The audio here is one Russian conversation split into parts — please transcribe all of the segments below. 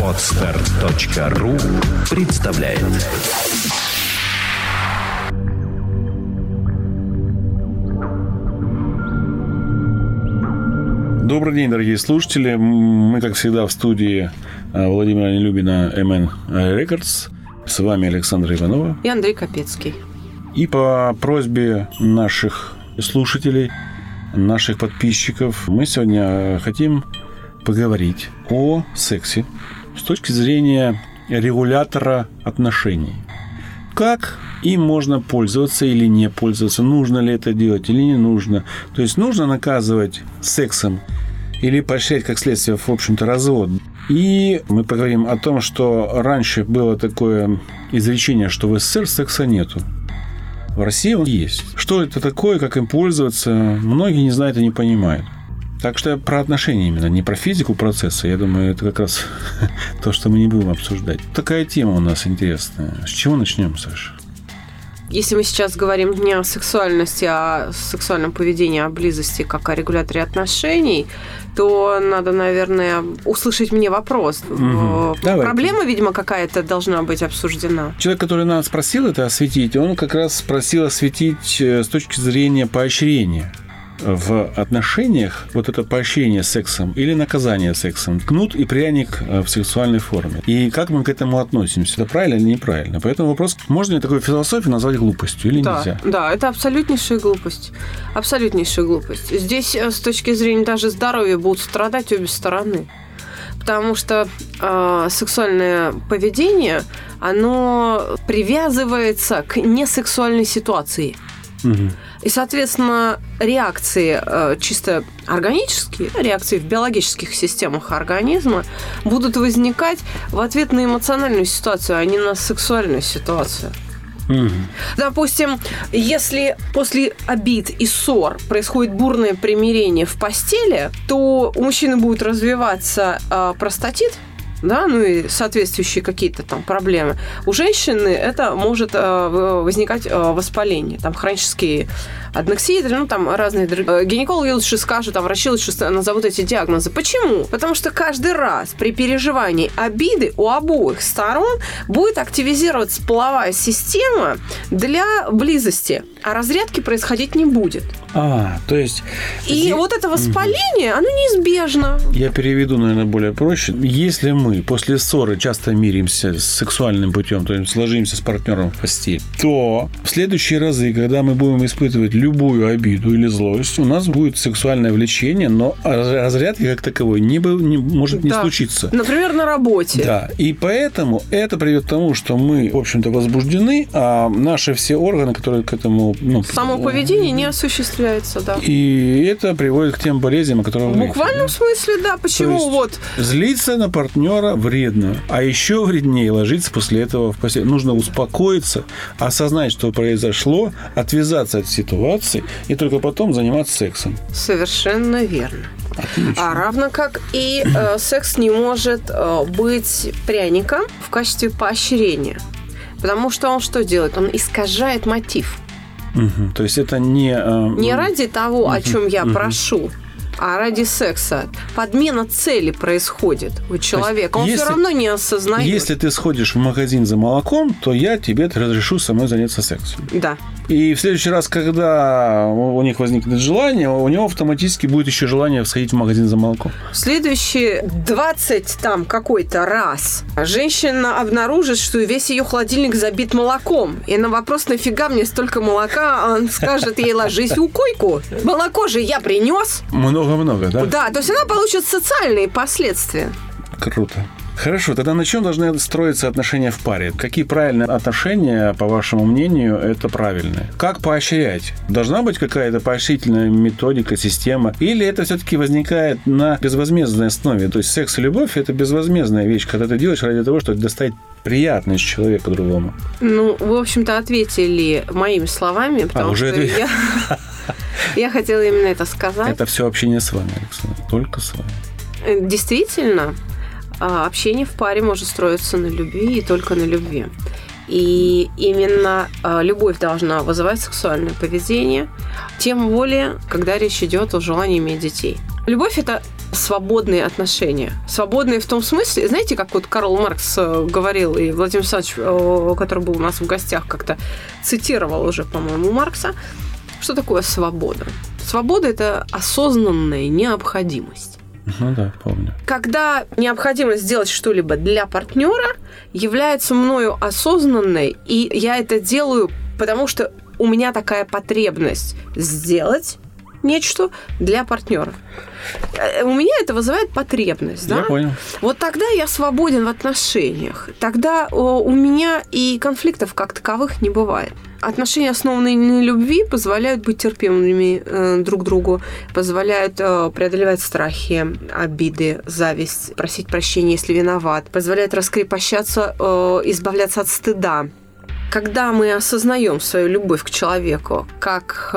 Odstart.ru представляет. Добрый день, дорогие слушатели. Мы, как всегда, в студии Владимира Нелюбина MN Records. С вами Александр Иванов и Андрей Капецкий. И по просьбе наших слушателей, наших подписчиков, мы сегодня хотим поговорить о сексе с точки зрения регулятора отношений. Как им можно пользоваться или не пользоваться, нужно ли это делать или не нужно. То есть нужно наказывать сексом или поощрять как следствие, в общем-то, развод. И мы поговорим о том, что раньше было такое изречение, что в СССР секса нету. В России он есть. Что это такое, как им пользоваться, многие не знают и не понимают. Так что я про отношения именно, не про физику процесса. Я думаю, это как раз то, что мы не будем обсуждать. Такая тема у нас интересная. С чего начнем, Саша? Если мы сейчас говорим не о сексуальности, а о сексуальном поведении, о близости, как о регуляторе отношений, то надо, наверное, услышать мне вопрос. Угу. Проблема, видимо, какая-то должна быть обсуждена. Человек, который нас спросил это осветить, он как раз просил осветить с точки зрения поощрения. В отношениях вот это поощрение сексом или наказание сексом, кнут и пряник в сексуальной форме. И как мы к этому относимся? Это правильно или неправильно? Поэтому вопрос, можно ли такую философию назвать глупостью или нельзя? Да, это абсолютнейшая глупость. Абсолютнейшая глупость. Здесь с точки зрения даже здоровья будут страдать обе стороны. Потому что сексуальное поведение, оно привязывается к несексуальной ситуации. Угу. И, соответственно, реакции чисто органические, реакции в биологических системах организма будут возникать в ответ на эмоциональную ситуацию, а не на сексуальную ситуацию. Mm-hmm. Допустим, если после обид и ссор происходит бурное примирение в постели, то у мужчины будет развиваться простатит, да, ну и соответствующие какие-то там проблемы. У женщины это может возникать воспаление, там хронические аденоксии, ну там разные другие. Гинекологи лучше скажут, а врачи лучше назовут эти диагнозы. Почему? Потому что каждый раз при переживании обиды у обоих сторон будет активизироваться половая система для близости, а разрядки происходить не будет. То есть... И вот это воспаление, оно неизбежно. Я переведу, наверное, более проще. Если мы после ссоры часто миримся с сексуальным путем, то есть сложимся с партнером в постель, то в следующие разы, когда мы будем испытывать любую обиду или злость, у нас будет сексуальное влечение, но разрядки как таковой не может случиться. Например, на работе. Да. И поэтому это приведет к тому, что мы, в общем-то, возбуждены, а наши все органы, которые к этому... Само поведение не осуществляется, да. И это приводит к тем болезням, о которых... В буквальном смысле, да. Почему вот... Злиться на партнера вредно. А еще вреднее ложиться после этого в постель. Нужно успокоиться, осознать, что произошло, отвязаться от ситуации и только потом заниматься сексом. Совершенно верно. Отлично. А равно как и секс не может быть пряником в качестве поощрения. Потому что он что делает? Он искажает мотив. Угу. То есть это не... Не ради того, о чем я прошу. А ради секса подмена цели происходит у человека. Он все равно не осознает. Если ты сходишь в магазин за молоком, то я тебе разрешу со мной заняться сексом. Да. И в следующий раз, когда у них возникнет желание, у него автоматически будет еще желание сходить в магазин за молоком. В следующие 20 там какой-то раз женщина обнаружит, что весь ее холодильник забит молоком. И на вопрос, нафига мне столько молока, он скажет ей, ложись в койку. Молоко же я принес. Много-много, да? Да, то есть она получит социальные последствия. Круто. Хорошо, тогда на чем должны строиться отношения в паре? Какие правильные отношения, по вашему мнению, это правильные? Как поощрять? Должна быть какая-то поощрительная методика, система? Или это все-таки возникает на безвозмездной основе? То есть секс и любовь – это безвозмездная вещь, когда ты делаешь ради того, чтобы доставить приятность человеку другому. Ну, в общем-то, ответили моими словами, потому уже что я хотела именно это сказать. Это все общение с вами, Александр, только с вами. Действительно, общение в паре может строиться на любви и только на любви. И именно любовь должна вызывать сексуальное поведение, тем более, когда речь идет о желании иметь детей. Любовь – это свободные отношения. Свободные в том смысле, знаете, как вот Карл Маркс говорил, и Владимир Александрович, который был у нас в гостях, как-то цитировал уже, по-моему, Маркса, что такое свобода? Свобода – это осознанная необходимость. Ну да, помню. Когда необходимость сделать что-либо для партнера является мною осознанной, и я это делаю, потому что у меня такая потребность сделать нечто для партнера. У меня это вызывает потребность. Да? Я понял. Вот тогда я свободен в отношениях. Тогда у меня и конфликтов как таковых не бывает. Отношения, основанные на любви, позволяют быть терпимыми друг другу, позволяют преодолевать страхи, обиды, зависть, просить прощения, если виноват, позволяют раскрепощаться, избавляться от стыда. Когда мы осознаем свою любовь к человеку как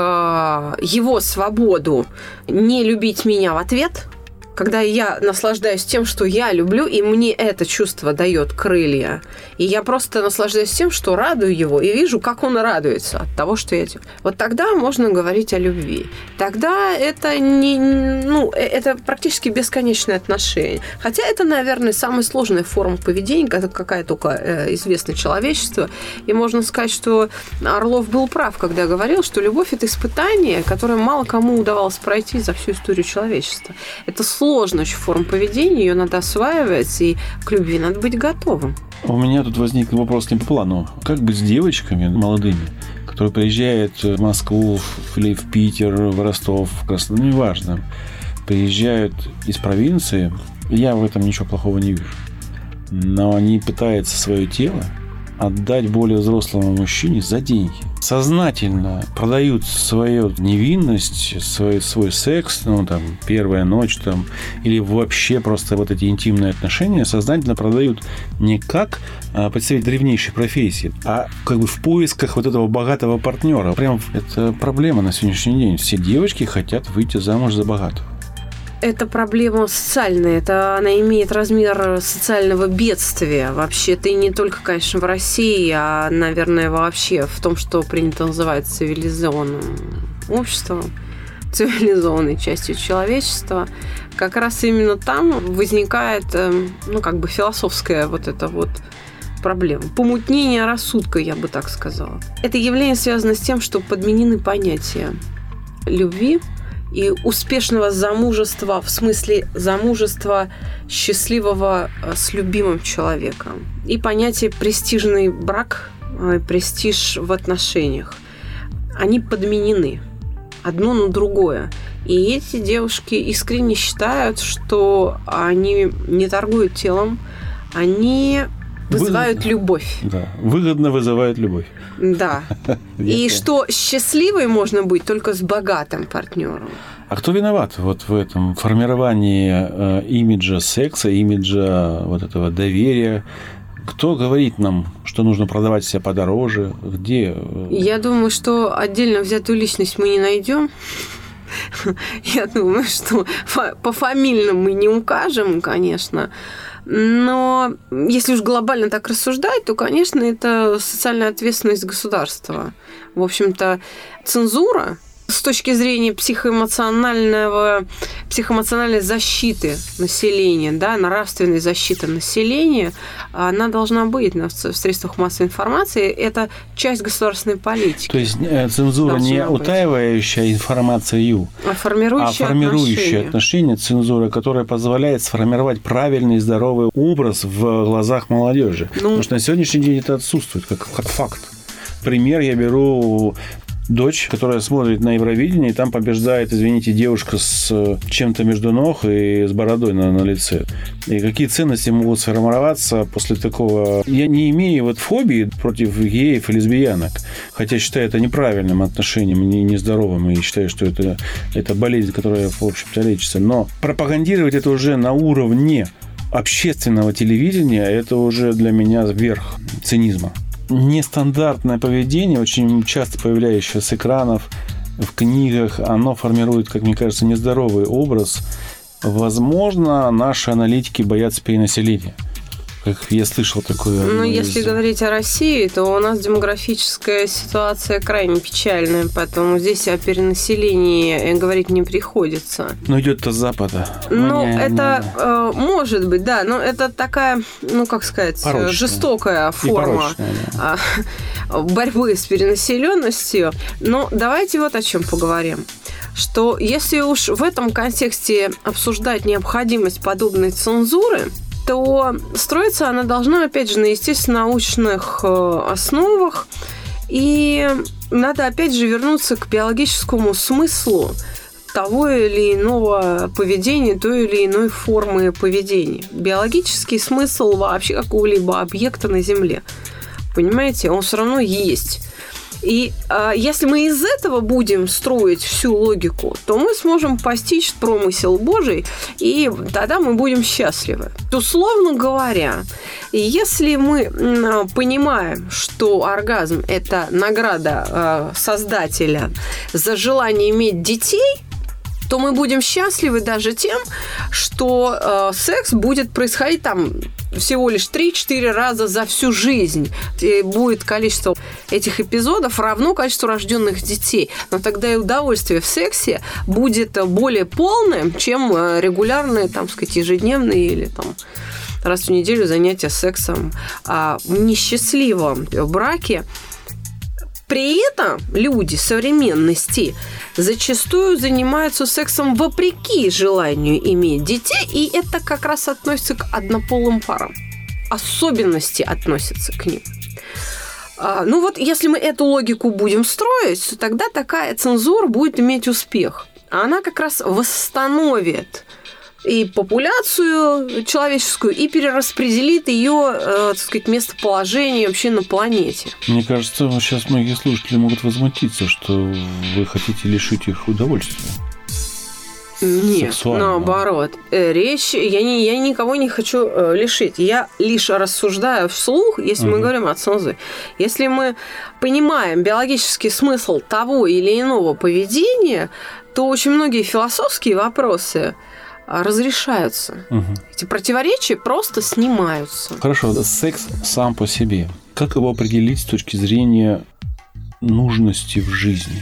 его свободу не любить меня в ответ, когда я наслаждаюсь тем, что я люблю, и мне это чувство дает крылья, и я просто наслаждаюсь тем, что радую его, и вижу, как он радуется от того, что я делаю. Вот тогда можно говорить о любви. Тогда это, это практически бесконечные отношения. Хотя это, наверное, самая сложная форма поведения, какая только известна человечеству. И можно сказать, что Орлов был прав, когда говорил, что любовь – это испытание, которое мало кому удавалось пройти за всю историю человечества. Это сложная форма поведения, ее надо осваивать, и к любви надо быть готовым. У меня тут возник вопрос не по плану. Как быть с девочками молодыми, которые приезжают в Москву или в Питер, в Ростов, в Краснодар, неважно, приезжают из провинции, я в этом ничего плохого не вижу, но они пытаются свое тело отдать более взрослому мужчине за деньги. Сознательно продают свою невинность, свой секс, первая ночь, или вообще просто вот эти интимные отношения сознательно продают не как представитель древнейшей профессии, а как бы в поисках вот этого богатого партнера. Прям это проблема на сегодняшний день. Все девочки хотят выйти замуж за богатого. Это проблема социальная, она имеет размер социального бедствия. Вообще, это и не только, конечно, в России, а, наверное, вообще в том, что принято называть цивилизованным обществом, цивилизованной частью человечества. Как раз именно там возникает, философская вот эта вот проблема. Помутнение рассудка, я бы так сказала. Это явление связано с тем, что подменены понятия любви и успешного замужества, в смысле замужества счастливого с любимым человеком. И понятие престижный брак, престиж в отношениях. Они подменены одно на другое. И эти девушки искренне считают, что они не торгуют телом, они вызывают любовь. Да, выгодно вызывают любовь. Да. И что счастливой можно быть только с богатым партнером. А кто виноват вот в этом формировании имиджа секса, имиджа вот этого доверия? Кто говорит нам, что нужно продавать себя подороже? Где? Я думаю, что отдельно взятую личность мы не найдем. Я думаю, что пофамильно мы не укажем, конечно. Но если уж глобально так рассуждать, то, конечно, это социальная ответственность государства. В общем-то, цензура с точки зрения психоэмоциональной защиты населения, да, нравственной защиты населения, она должна быть в средствах массовой информации. Это часть государственной политики. То есть цензура не утаивающая информацию, а формирующая отношения, цензура, которая позволяет сформировать правильный здоровый образ в глазах молодежи. Потому что на сегодняшний день это отсутствует как факт. Пример я беру. Дочь, которая смотрит на Евровидение, и там побеждает, извините, девушка с чем-то между ног и с бородой на лице. И какие ценности могут сформироваться после такого? Я не имею фобии против геев и лесбиянок, хотя считаю это неправильным отношением, нездоровым, и считаю, что это болезнь, которая, в общем-то, лечится. Но пропагандировать это уже на уровне общественного телевидения, это уже для меня верх цинизма. Нестандартное поведение, очень часто появляющееся с экранов, в книгах, оно формирует, как мне кажется, нездоровый образ. Возможно, наши аналитики боятся перенаселения. Как я слышал такое. Ну, если говорить о России, то у нас демографическая ситуация крайне печальная, поэтому здесь о перенаселении говорить не приходится. Но идет-то с запада. Ну, это может быть, да, но это такая, ну, как сказать, порочная, жестокая форма борьбы с перенаселенностью. Но давайте вот о чем поговорим. Что если уж в этом контексте обсуждать необходимость подобной цензуры, то строиться она должна, опять же, на естественно-научных основах. И надо, опять же, вернуться к биологическому смыслу того или иного поведения, той или иной формы поведения. Биологический смысл вообще какого-либо объекта на Земле, понимаете, он все равно есть. И если мы из этого будем строить всю логику, то мы сможем постичь промысел Божий, и тогда мы будем счастливы. Условно говоря, если мы понимаем, что оргазм – это награда Создателя за желание иметь детей, то мы будем счастливы даже тем, что секс будет происходить там всего лишь 3-4 раза за всю жизнь. И будет количество этих эпизодов равно количеству рожденных детей. Но тогда и удовольствие в сексе будет более полным, чем регулярные, там, сказать, ежедневные или там раз в неделю занятия сексом в несчастливом браке. При этом люди современности зачастую занимаются сексом вопреки желанию иметь детей, и это как раз относится к однополым парам. Особенности относятся к ним. Ну вот, если мы эту логику будем строить, то тогда такая цензура будет иметь успех. Она как раз восстановит и популяцию человеческую, и перераспределит ее, так сказать, местоположение вообще на планете. Мне кажется, сейчас многие слушатели могут возмутиться, что вы хотите лишить их удовольствия. Нет, наоборот. Речь... Я никого не хочу лишить. Я лишь рассуждаю вслух, если мы говорим о цензуре. Если мы понимаем биологический смысл того или иного поведения, то очень многие философские вопросы разрешаются. Эти противоречия просто снимаются. Хорошо, секс сам по себе. Как его определить с точки зрения нужности в жизни?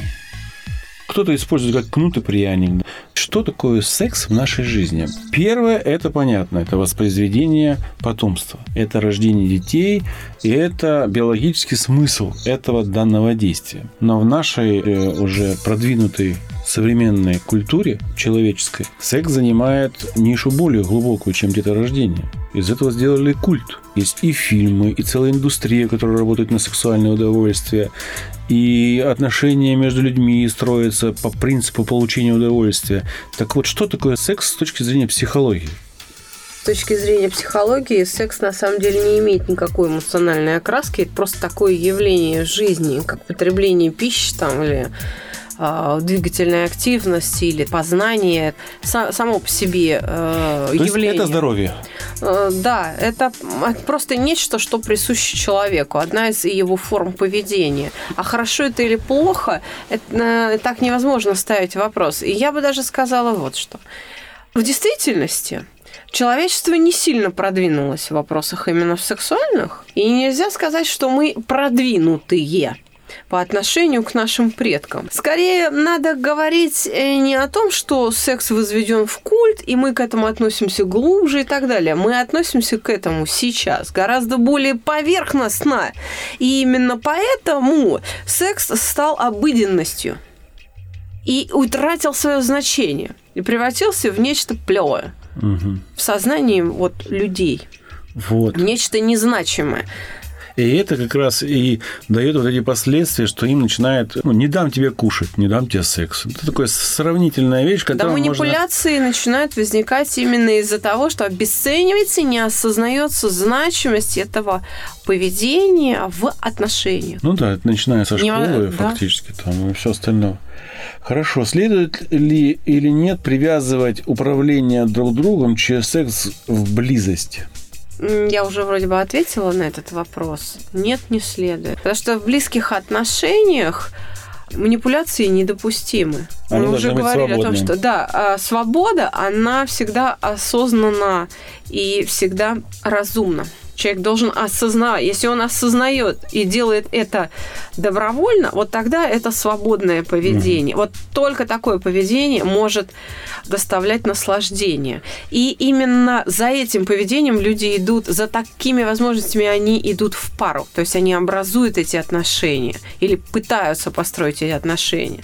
Кто-то использует как кнут и пряник. Что такое секс в нашей жизни? Первое, это понятно, это воспроизведение потомства. Это рождение детей, и это биологический смысл этого данного действия. Но в нашей уже продвинутой современной культуре человеческой секс занимает нишу более глубокую, чем деторождение. Из этого сделали культ. Есть и фильмы, и целая индустрия, которая работает на сексуальное удовольствие, и отношения между людьми строятся по принципу получения удовольствия. Так вот, что такое секс с точки зрения психологии? С точки зрения психологии секс на самом деле не имеет никакой эмоциональной окраски. Это просто такое явление жизни, как потребление пищи там, или двигательной активности, или познание. Само по себе явление. Это здоровье? Да, это просто нечто, что присуще человеку. Одна из его форм поведения. А хорошо это или плохо, это так невозможно ставить вопрос. И я бы даже сказала вот что. В действительности человечество не сильно продвинулось в вопросах именно в сексуальных. И нельзя сказать, что мы продвинутые по отношению к нашим предкам. Скорее, надо говорить не о том, что секс возведен в культ, и мы к этому относимся глубже и так далее. Мы относимся к этому сейчас гораздо более поверхностно. И именно поэтому секс стал обыденностью и утратил свое значение, и превратился в нечто плевое в сознании вот людей. Вот. Нечто незначимое. И это как раз и дает вот эти последствия, что им начинает, ну, не дам тебе кушать, не дам тебе секс. Это такая сравнительная вещь, которая можно... Да, манипуляции начинают возникать именно из-за того, что обесценивается, не осознается значимость этого поведения в отношениях. Ну да, это начиная со школы фактически, да, там, и все остальное. Хорошо, следует ли или нет привязывать управление друг другом через секс в близости? Я уже вроде бы ответила на этот вопрос. Нет, не следует. Потому что в близких отношениях манипуляции недопустимы. Они мы уже говорили о том, что да, свобода, она всегда осознанна и всегда разумна. Человек должен осознавать. Если он осознает и делает это добровольно, вот тогда это свободное поведение. Вот только такое поведение может доставлять наслаждение. И именно за этим поведением люди идут, за такими возможностями они идут в пару. То есть они образуют эти отношения или пытаются построить эти отношения,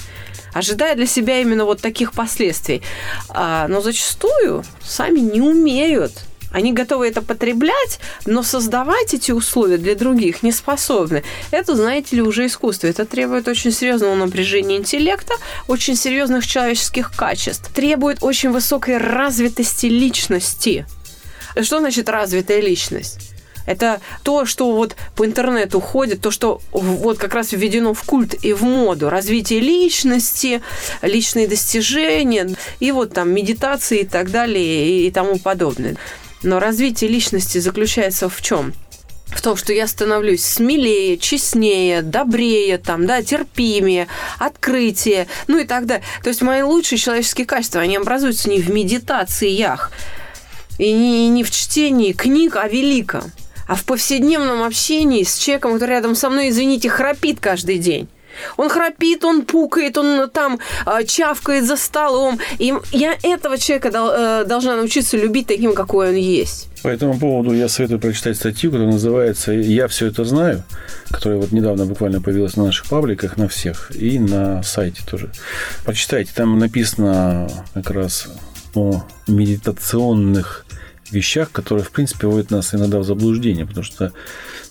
ожидая для себя именно вот таких последствий. Но зачастую сами не умеют. Они готовы это потреблять, но создавать эти условия для других не способны. Это, знаете ли, уже искусство. Это требует очень серьезного напряжения интеллекта, очень серьезных человеческих качеств. Требует очень высокой развитости личности. Что значит развитая личность? Это то, что вот по интернету ходит, то, что вот как раз введено в культ и в моду. Развитие личности, личные достижения, и вот там медитации и так далее, и тому подобное. Но развитие личности заключается в чем? В том, что я становлюсь смелее, честнее, добрее, там, да, терпимее, открытие, ну и так далее. То есть мои лучшие человеческие качества, они образуются не в медитациях, и не в чтении книг о великом, а в повседневном общении с человеком, который рядом со мной, извините, храпит каждый день. Он храпит, он пукает, он там чавкает за столом. И я этого человека должна научиться любить таким, какой он есть. По этому поводу я советую прочитать статью, которая называется «Я все это знаю», которая вот недавно буквально появилась на наших пабликах, на всех, и на сайте тоже. Прочитайте, там написано как раз о медитационных вещах, которые, в принципе, вводят нас иногда в заблуждение, потому что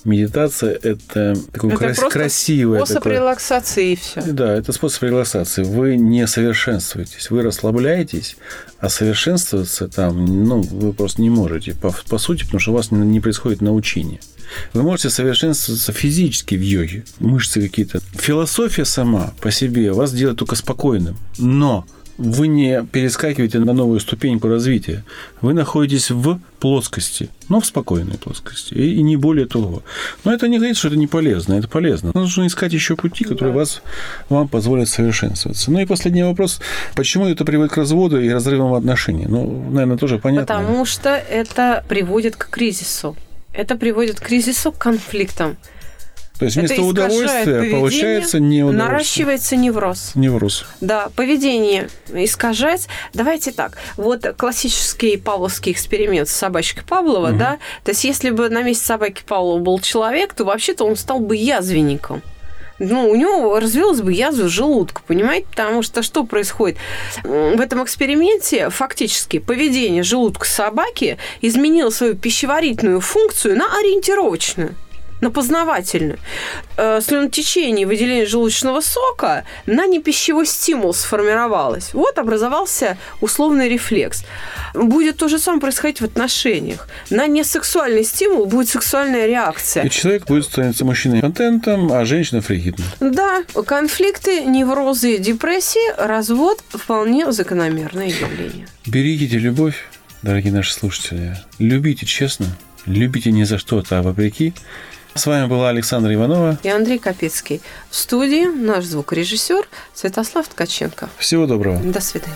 медитация – это такое красивое… Это способ релаксации, и все. Да, это способ релаксации. Вы не совершенствуетесь, вы расслабляетесь, а совершенствоваться там, ну, вы просто не можете, по сути, потому что у вас не происходит научение. Вы можете совершенствоваться физически в йоге, мышцы какие-то. Философия сама по себе вас делает только спокойным, но… Вы не перескакиваете на новую ступеньку развития. Вы находитесь в плоскости, но в спокойной плоскости. И не более того. Но это не говорит, что это не полезно. Это полезно. Нужно искать еще пути, которые вам позволят совершенствоваться. Ну и последний вопрос. Почему это приводит к разводу и разрывам отношений? Ну, наверное, тоже понятно. Потому что это приводит к кризису. Это приводит к кризису, к конфликтам. То есть вместо удовольствия получается неудовольствие. Наращивается невроз. Невроз. Да, поведение искажать. Давайте так. Вот классический павловский эксперимент с собачкой Павлова, да. То есть если бы на месте собаки Павлова был человек, то вообще-то он стал бы язвенником. Ну, у него развилась бы язва желудка, понимаете? Потому что что происходит? В этом эксперименте фактически поведение желудка собаки изменило свою пищеварительную функцию на ориентировочную. На познавательную. Слюнотечение и выделение желудочного сока на непищевой стимул сформировалось. Вот образовался условный рефлекс. Будет то же самое происходить в отношениях. На несексуальный стимул будет сексуальная реакция. И человек будет становиться мужчиной контентом, а женщина фригидной. Да. Конфликты, неврозы, депрессии, развод – вполне закономерное явление. Берегите любовь, дорогие наши слушатели. Любите честно, любите не за что-то, а вопреки. С вами была Александра Иванова и Андрей Капецкий. В студии наш звукорежиссер Святослав Ткаченко. Всего доброго. До свидания.